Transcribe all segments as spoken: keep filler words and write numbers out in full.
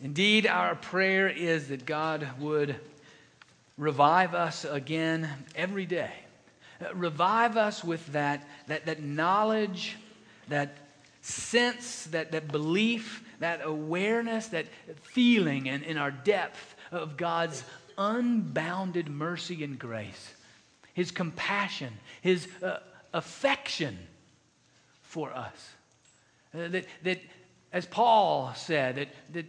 Indeed, our prayer is that God would revive us again every day. Revive us with that, that, that knowledge, that sense, that, that belief, that awareness, that feeling and in, in our depth of God's unbounded mercy and grace, His compassion, His uh, affection for us. Uh, that, that, as Paul said, that, that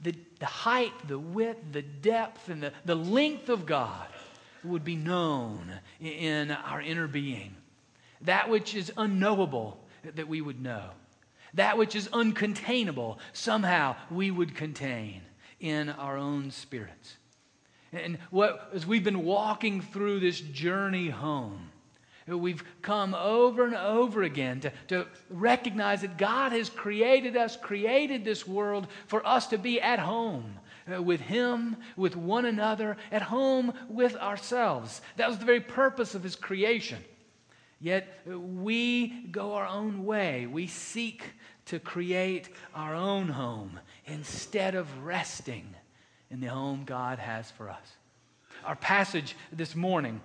the, the height, the width, the depth, and the, the length of God would be known in our inner being. That which is unknowable, that we would know. That which is uncontainable, somehow we would contain in our own spirits. And what, as we've been walking through this journey home, we've come over and over again to, to recognize that God has created us, created this world for us to be at home with Him, with one another, at home with ourselves. That was the very purpose of His creation. Yet we go our own way. We seek to create our own home instead of resting in the home God has for us. Our passage this morning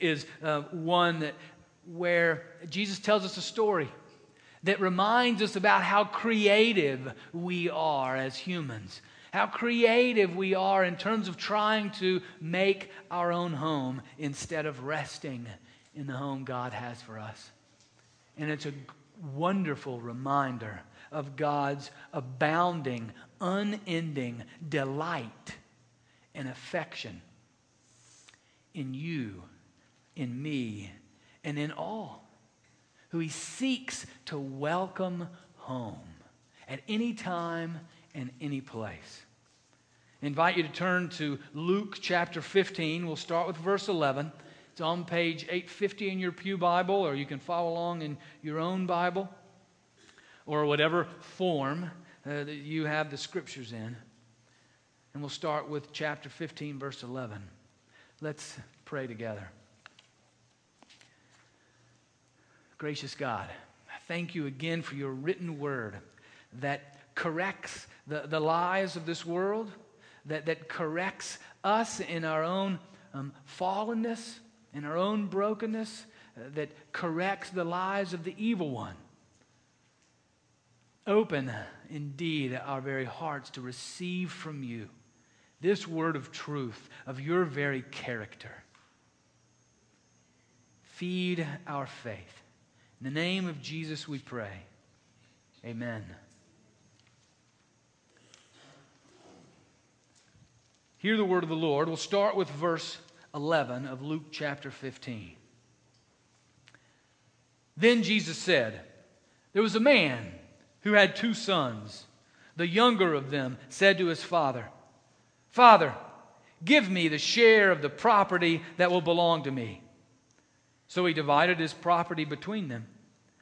is uh, one that where Jesus tells us a story that reminds us about how creative we are as humans, how creative we are in terms of trying to make our own home instead of resting in the home God has for us. And it's a wonderful reminder of God's abounding, unending delight and affection in you, in me, and in all who He seeks to welcome home at any time and any place. I invite you to turn to Luke chapter fifteen. We'll start with verse eleven. It's on page eight fifty in your pew Bible, or you can follow along in your own Bible or whatever form uh, that you have the scriptures in. And we'll start with chapter fifteen, verse eleven. Let's pray together. Gracious God, thank you again for your written word that corrects the, the lies of this world, that, that corrects us in our own um, fallenness, in our own brokenness, uh, that corrects the lies of the evil one. Open, indeed, our very hearts to receive from you this word of truth, of your very character. Feed our faith. In the name of Jesus we pray. Amen. Hear the word of the Lord. We'll start with verse eleven of Luke chapter fifteen. Then Jesus said, "There was a man who had two sons. The younger of them said to his father, 'Father, give me the share of the property that will belong to me.' So he divided his property between them.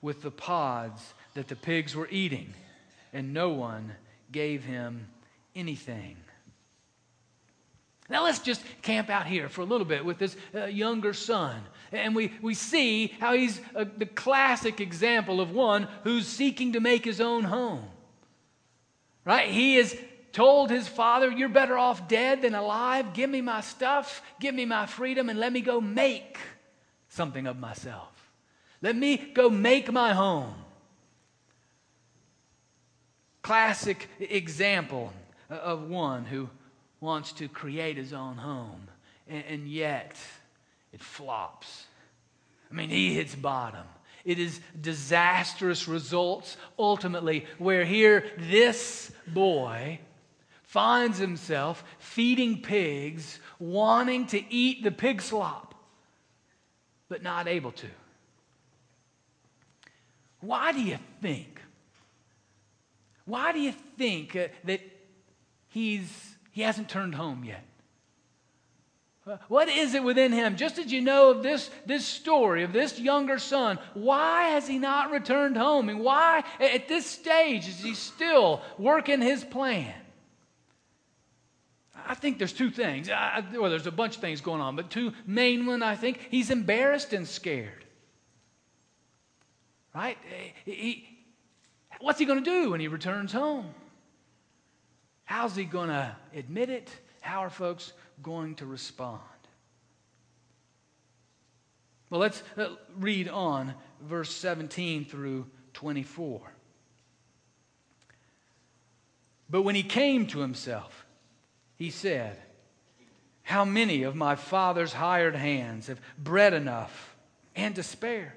with the pods that the pigs were eating, and no one gave him anything." Now let's just camp out here for a little bit with this uh, younger son. And we, we see how he's uh, the classic example of one who's seeking to make his own home. Right? He is told his father, "You're better off dead than alive. Give me my stuff, give me my freedom, and let me go make something of myself. Let me go make my home." Classic example of one who wants to create his own home, and yet it flops. I mean, he hits bottom. It is disastrous results ultimately, where here this boy finds himself feeding pigs, wanting to eat the pig slop, but not able to. Why do you think? Why do you think that he's he hasn't turned home yet. What is it within him? Just as you know of this, this story, of this younger son, why has he not returned home? And why, at this stage, is he still working his plan? I think there's two things. I, well, there's a bunch of things going on, but two main ones, I think. He's embarrassed and scared. Right? He, what's he going to do when he returns home? How's he going to admit it? How are folks going to respond? Well, let's read on verse seventeen through twenty-four. But when he came to himself, he said, "How many of my father's hired hands have bread enough and to spare?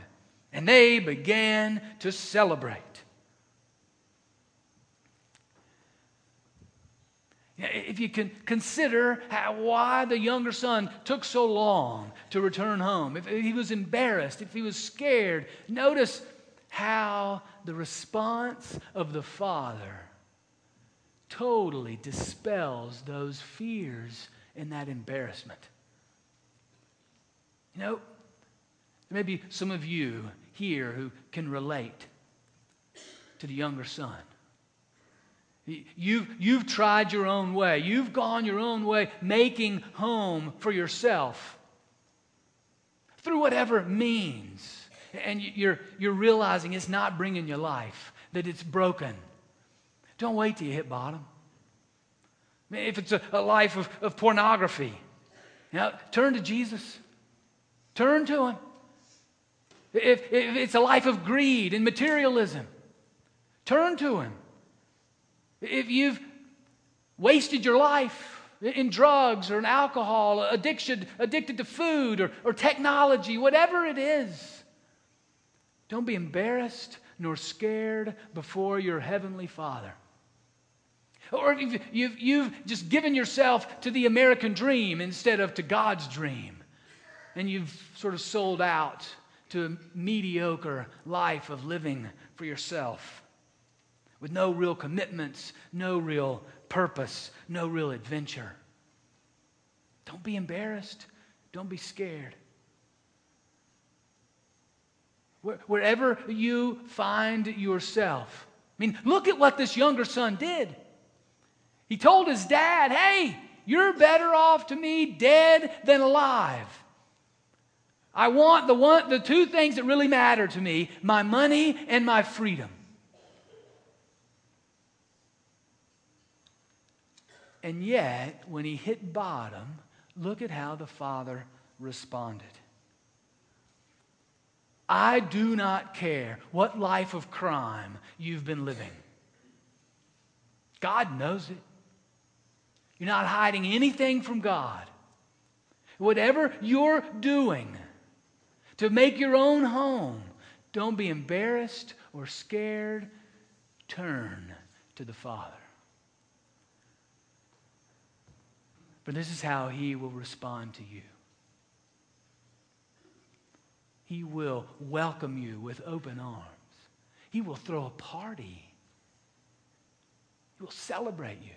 And they began to celebrate. If you can consider how, why the younger son took so long to return home, if he was embarrassed, if he was scared, notice how the response of the father totally dispels those fears and that embarrassment. You know, there may be some of you here who can relate to the younger son. You've, you've tried your own way. You've gone your own way, making home for yourself through whatever means. And you're, you're realizing it's not bringing you life, that it's broken. Don't wait till you hit bottom. If it's a, a life of, of pornography, you know, turn to Jesus. Turn to him. If, if it's a life of greed and materialism, turn to him. If you've wasted your life in drugs or in alcohol, addiction, addicted to food or, or technology, whatever it is, don't be embarrassed nor scared before your heavenly Father. Or if you've, you've, you've just given yourself to the American dream instead of to God's dream, and you've sort of sold out to a mediocre life of living for yourself, with no real commitments, no real purpose, no real adventure. Don't be embarrassed. Don't be scared. Where, wherever you find yourself, I mean, look at what this younger son did. He told his dad, "Hey, you're better off to me dead than alive. I want the one, the two things that really matter to me, my money and my freedom." And yet, when he hit bottom, look at how the father responded. "I do not care what life of crime you've been living. God knows it. You're not hiding anything from God. Whatever you're doing to make your own home, don't be embarrassed or scared. Turn to the Father." But this is how he will respond to you. He will welcome you with open arms. He will throw a party. He will celebrate you.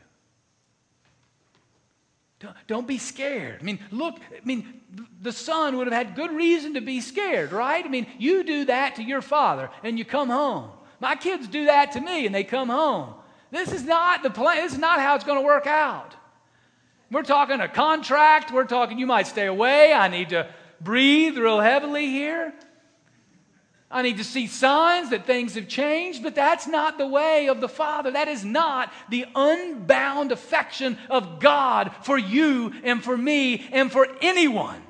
Don't, don't be scared. I mean, look, I mean, the son would have had good reason to be scared, right? I mean, you do that to your father and you come home. My kids do that to me and they come home. This is not the plan. This is not how it's going to work out. We're talking a contract. We're talking, you might stay away. I need to breathe real heavily here. I need to see signs that things have changed. But that's not the way of the Father. That is not the unbound affection of God for you and for me and for anyone.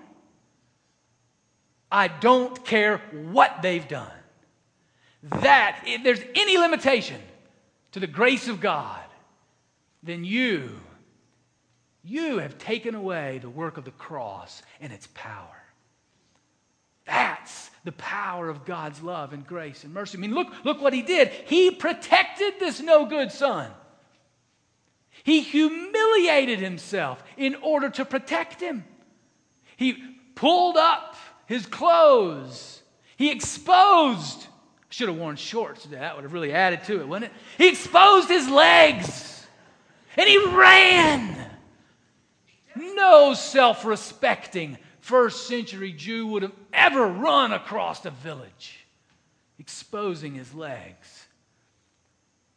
I don't care what they've done. That, if there's any limitation to the grace of God, then you, you have taken away the work of the cross and its power. That's the power of God's love and grace and mercy. I mean, look, look what he did. He protected this no good son. He humiliated himself in order to protect him. He pulled up his clothes. He exposed, should have worn shorts today. That would have really added to it, wouldn't it? He exposed his legs and he ran. No self-respecting first century Jew would have ever run across the village, exposing his legs.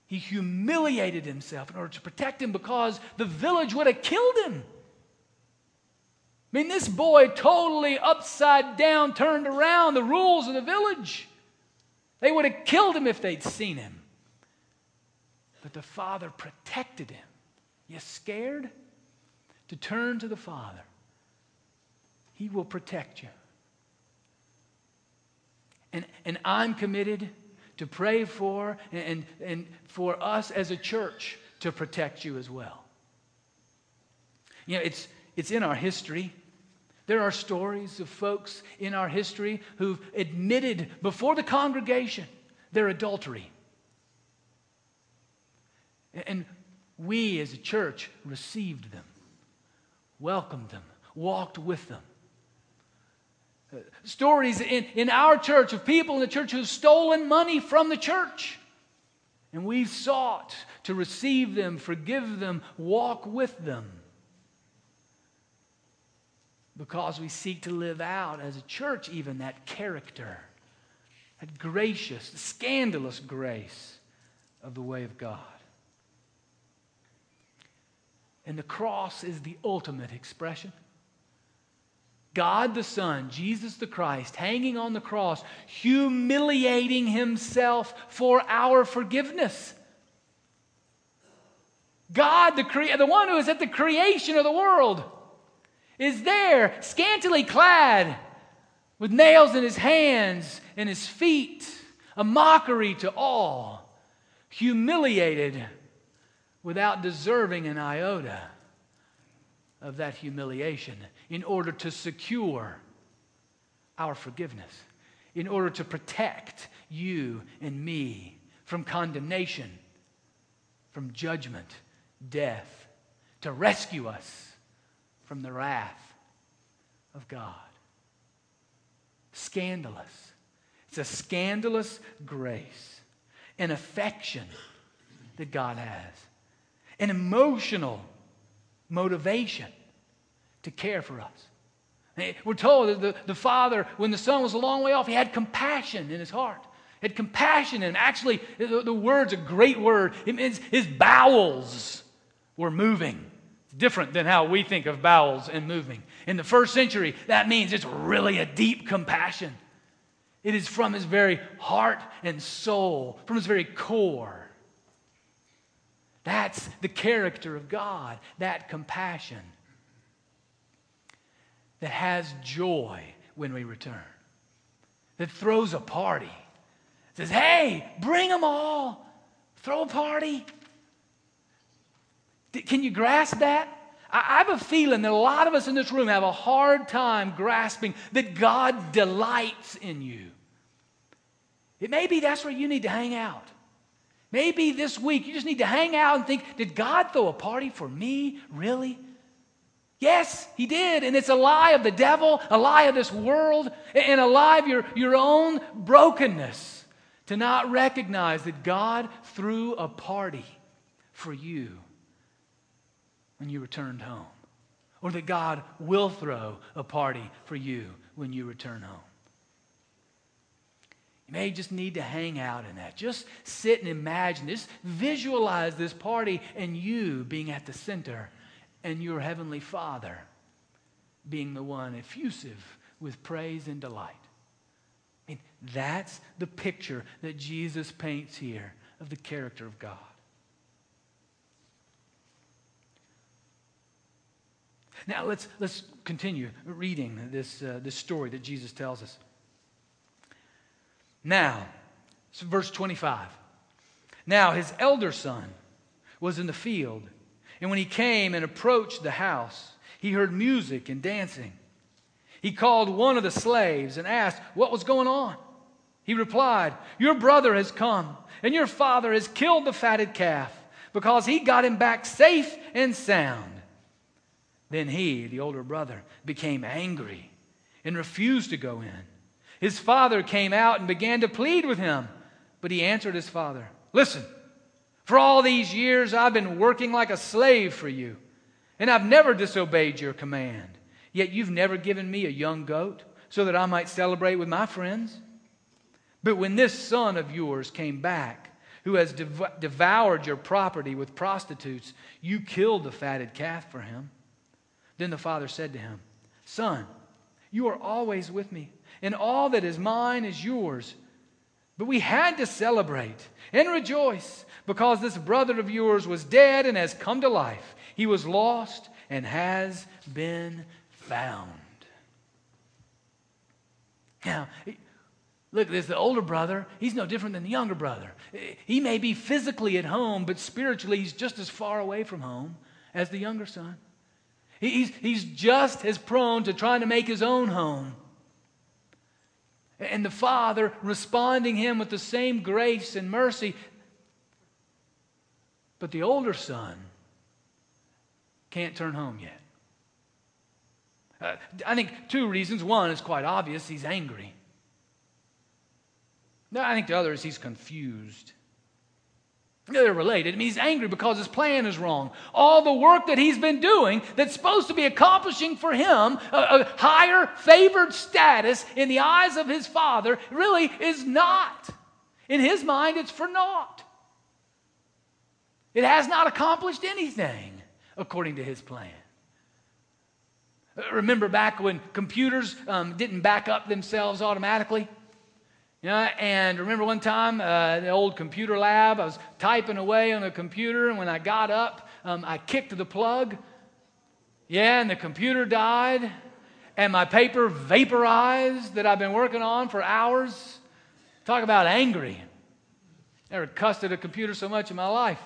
He humiliated himself in order to protect him because the village would have killed him. I mean, this boy totally upside down turned around the rules of the village. They would have killed him if they'd seen him. But the Father protected him. You scared? To turn to the Father. He will protect you. And, and I'm committed to pray for and, and for us as a church to protect you as well. You know, it's, it's in our history. There are stories of folks in our history who've admitted before the congregation their adultery. And we as a church received them, welcomed them, walked with them. Uh, stories in, in our church of people in the church who've stolen money from the church. And we've sought to receive them, forgive them, walk with them. Because we seek to live out as a church even that character, that gracious, scandalous grace of the way of God. And the cross is the ultimate expression. God the Son, Jesus the Christ, hanging on the cross, humiliating himself for our forgiveness. God, the cre- the one who is at the creation of the world, is there, scantily clad, with nails in his hands and his feet, a mockery to all, humiliated without deserving an iota of that humiliation, in order to secure our forgiveness, in order to protect you and me from condemnation, from judgment, death, to rescue us from the wrath of God. Scandalous. It's a scandalous grace, an affection that God has, an emotional motivation to care for us. We're told that the, the Father, when the Son was a long way off, he had compassion in his heart. He had compassion in him. Actually, the, the word's a great word. It means his bowels were moving. It's different than how we think of bowels and moving. In the first century, that means it's really a deep compassion. It is from his very heart and soul, from his very core. That's the character of God, that compassion that has joy when we return, that throws a party, says, hey, bring them all, throw a party. Can you grasp that? I have a feeling that a lot of us in this room have a hard time grasping that God delights in you. It may be that's where you need to hang out. Maybe this week you just need to hang out and think, did God throw a party for me? Really? Yes, he did. And it's a lie of the devil, a lie of this world, and a lie of your, your own brokenness to not recognize that God threw a party for you when you returned home, or that God will throw a party for you when you return home. You may just need to hang out in that. Just sit and imagine. Just visualize this party and you being at the center and your Heavenly Father being the one effusive with praise and delight. I mean, that's the picture that Jesus paints here of the character of God. Now, let's, let's continue reading this, uh, this story that Jesus tells us. Now, so verse twenty-five. Now his elder son was in the field, and when he came and approached the house, he heard music and dancing. He called one of the slaves and asked what was going on. He replied, "Your brother has come, and your father has killed the fatted calf, because he got him back safe and sound." Then he, the older brother, became angry and refused to go in. His father came out and began to plead with him. But he answered his father, "Listen, for all these years I've been working like a slave for you, and I've never disobeyed your command. Yet you've never given me a young goat so that I might celebrate with my friends. But when this son of yours came back, who has dev- devoured your property with prostitutes, you killed the fatted calf for him." Then the father said to him, "Son, you are always with me, and all that is mine is yours. But we had to celebrate and rejoice because this brother of yours was dead and has come to life. He was lost and has been found." Now, look, there's the older brother. He's no different than the younger brother. He may be physically at home, but spiritually he's just as far away from home as the younger son. He's, he's just as prone to trying to make his own home. And the father responding him with the same grace and mercy. But the older son can't turn home yet. Uh, I think two reasons. One is quite obvious. He's angry. No, I think the other is he's confused. They're related. I mean, he's angry because his plan is wrong. All the work that he's been doing that's supposed to be accomplishing for him a, a higher favored status in the eyes of his father really is not. In his mind, it's for naught. It has not accomplished anything according to his plan. Remember back when computers um, didn't back up themselves automatically? You know, and remember one time, uh, the old computer lab, I was typing away on a computer, and when I got up, um, I kicked the plug. Yeah, and the computer died, and my paper vaporized that I've been working on for hours. Talk about angry. Never cussed at a computer so much in my life.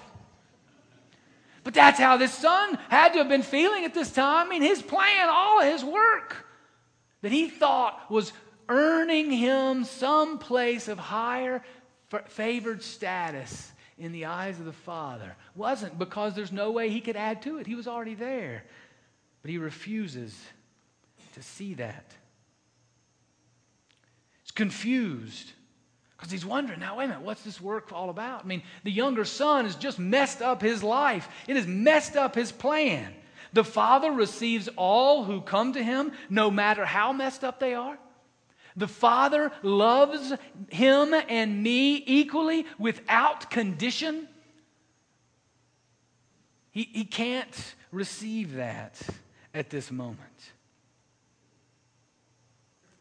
But that's how this son had to have been feeling at this time. I mean, his plan, all of his work that he thought was earning him some place of higher favored status in the eyes of the Father, wasn't, because there's no way he could add to it. He was already there. But he refuses to see that. He's confused because he's wondering, now wait a minute, what's this work all about? I mean, the younger son has just messed up his life. It has messed up his plan. The Father receives all who come to him, no matter how messed up they are. The Father loves him and me equally without condition. He, he can't receive that at this moment.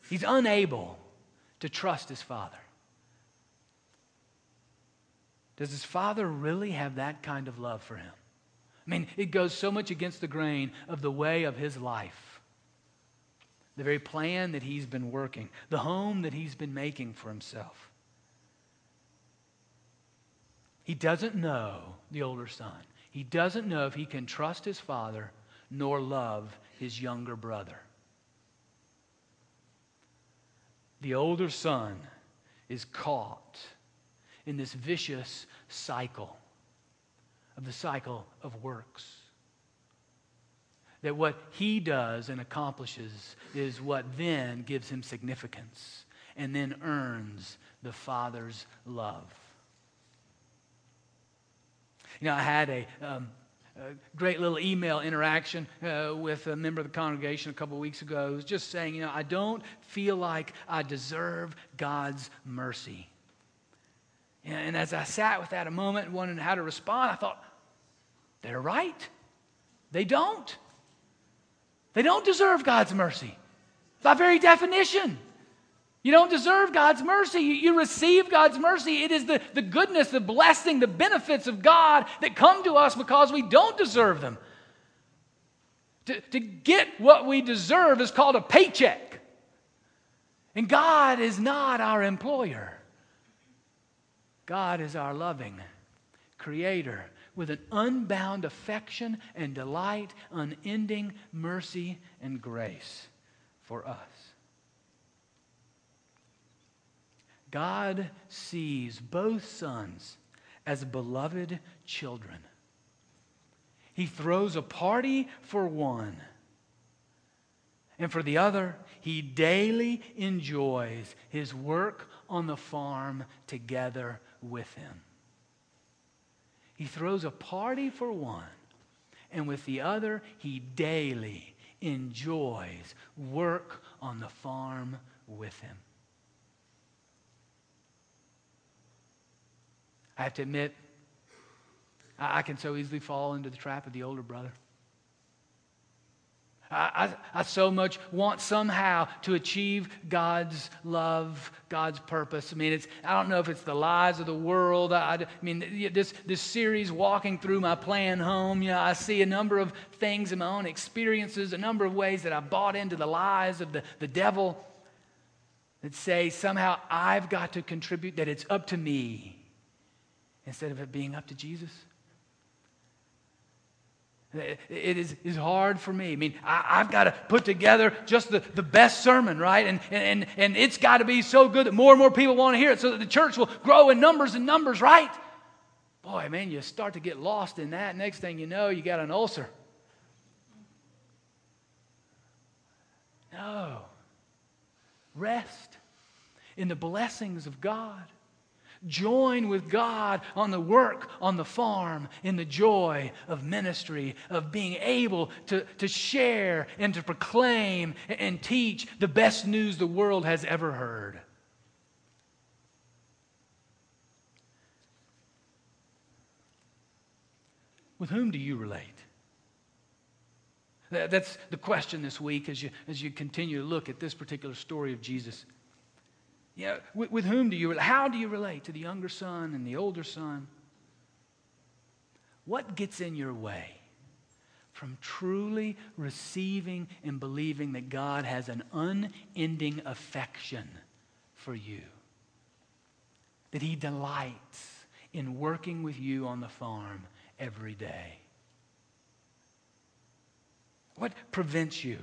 He's unable to trust his Father. Does his Father really have that kind of love for him? I mean, it goes so much against the grain of the way of his life. The very plan that he's been working, the home that he's been making for himself. He doesn't know, the older son, he doesn't know if he can trust his father nor love his younger brother. The older son is caught in this vicious cycle of the cycle of works. That what he does and accomplishes is what then gives him significance and then earns the Father's love. You know, I had a, um, a great little email interaction uh, with a member of the congregation a couple of weeks ago who's just saying, you know, I don't feel like I deserve God's mercy. And, and as I sat with that a moment and wondering how to respond, I thought, they're right. They don't. They don't deserve God's mercy. By very definition. You don't deserve God's mercy. You, you receive God's mercy. It is the, the goodness, the blessing, the benefits of God that come to us because we don't deserve them. To, to get what we deserve is called a paycheck. And God is not our employer. God is our loving Creator with an unbound affection and delight, unending mercy and grace for us. God sees both sons as beloved children. He throws a party for one, and for the other, he daily enjoys his work on the farm together with him. He throws a party for one, and with the other, he daily enjoys work on the farm with him. I have to admit, I can so easily fall into the trap of the older brother. I, I, I so much want somehow to achieve God's love, God's purpose. I mean, it's I don't know if it's the lies of the world. I, I mean, this this series, Walking Through My Plan Home, you know, I see a number of things in my own experiences, a number of ways that I bought into the lies of the, the devil that say somehow I've got to contribute, that it's up to me, instead of it being up to Jesus. It is, is hard for me. I mean, I, I've got to put together just the, the best sermon, right? And, and, and it's got to be so good that more and more people want to hear it so that the church will grow in numbers and numbers, right? Boy, man, you start to get lost in that. Next thing you know, you got an ulcer. No. Rest in the blessings of God. Join with God on the work, on the farm, in the joy of ministry, of being able to, to share and to proclaim and teach the best news the world has ever heard. With whom do you relate? That's the question this week as you, as you continue to look at this particular story of Jesus. You know, with, with whom do you, how do you relate to the younger son and the older son? What gets in your way from truly receiving and believing that God has an unending affection for you? That he delights in working with you on the farm every day? What prevents you?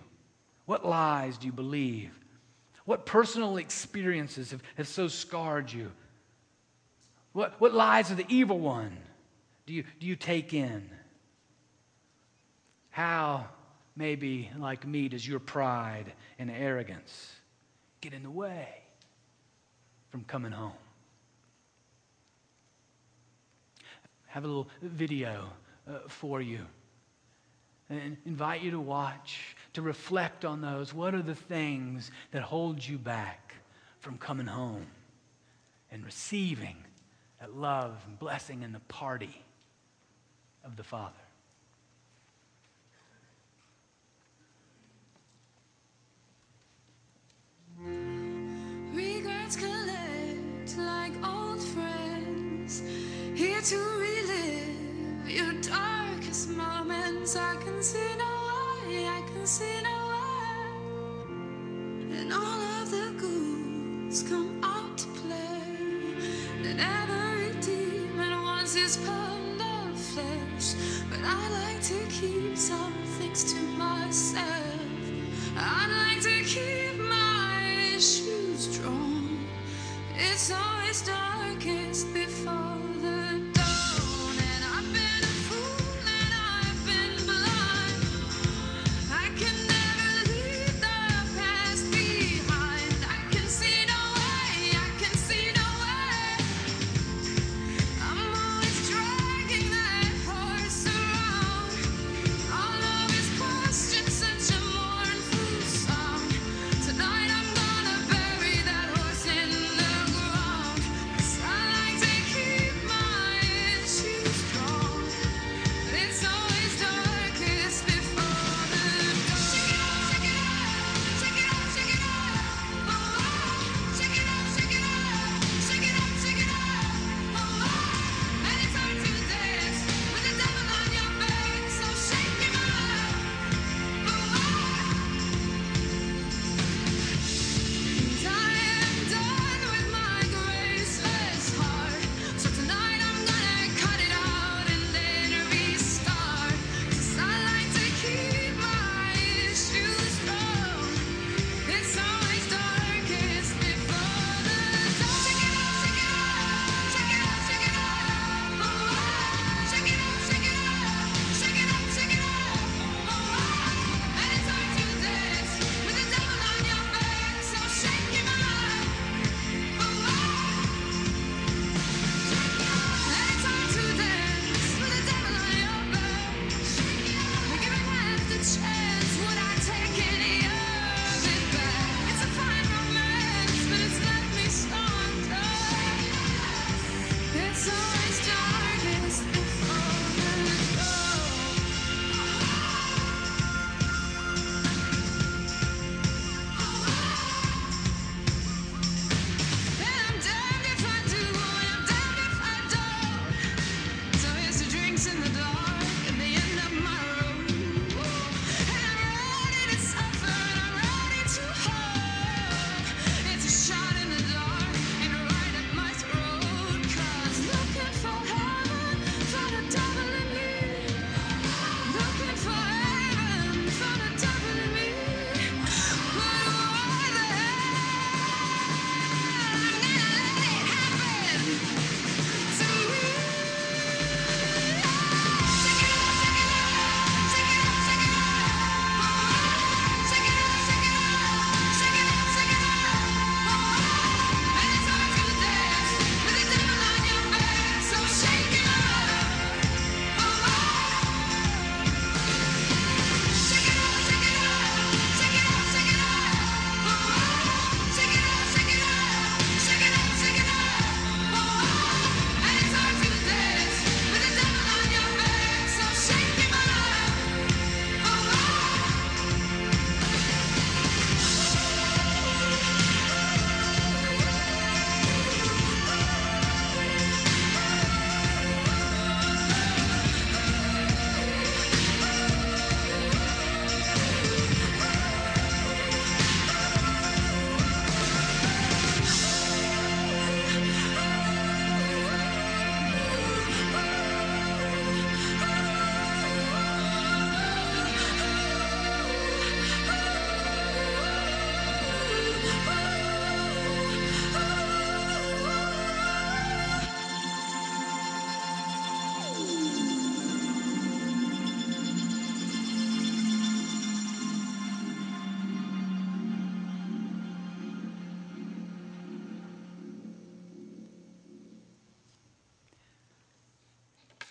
What lies do you believe? What personal experiences have, have so scarred you? What, what lies of the evil one do you, do you take in? How, maybe like me, does your pride and arrogance get in the way from coming home? I have a little video uh, for you. And invite you to watch, to reflect on those. What are the things that hold you back from coming home and receiving that love and blessing and the party of the Father? Regrets collect like old friends, here to relive your dark moments. I can see no way, I can see no way, and all of the ghouls come out to play, and every demon wants his pound of flesh, but I like to keep some things to myself. I like to keep my issues drawn. It's always darkest before the dawn, and I've been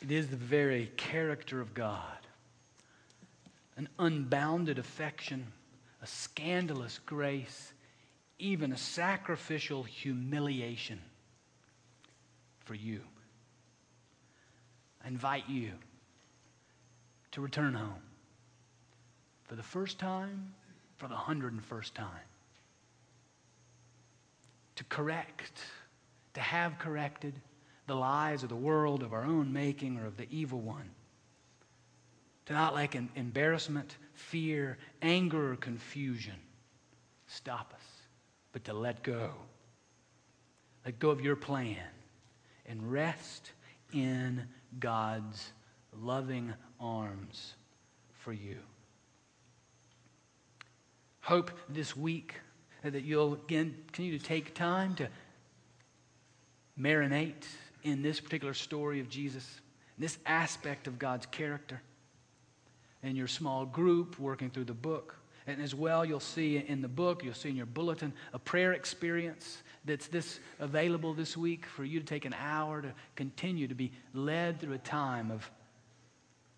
It is the very character of God. An unbounded affection, a scandalous grace, even a sacrificial humiliation for you. I invite you to return home for the first time, for the hundred and first time. To correct, to have corrected the lies of the world, of our own making, or of the evil one. To not let embarrassment, fear, anger, or confusion stop us, but to let go. Let go of your plan and rest in God's loving arms for you. Hope this week that you'll again continue to take time to marinate in this particular story of Jesus, this aspect of God's character, in your small group working through the book. And as well, you'll see in the book, you'll see in your bulletin, a prayer experience that's this available this week for you to take an hour to continue to be led through a time of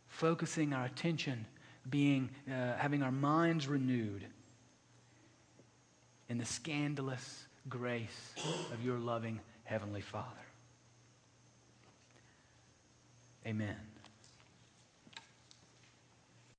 focusing our attention, being uh, having our minds renewed in the scandalous grace of your loving Heavenly Father. Amen.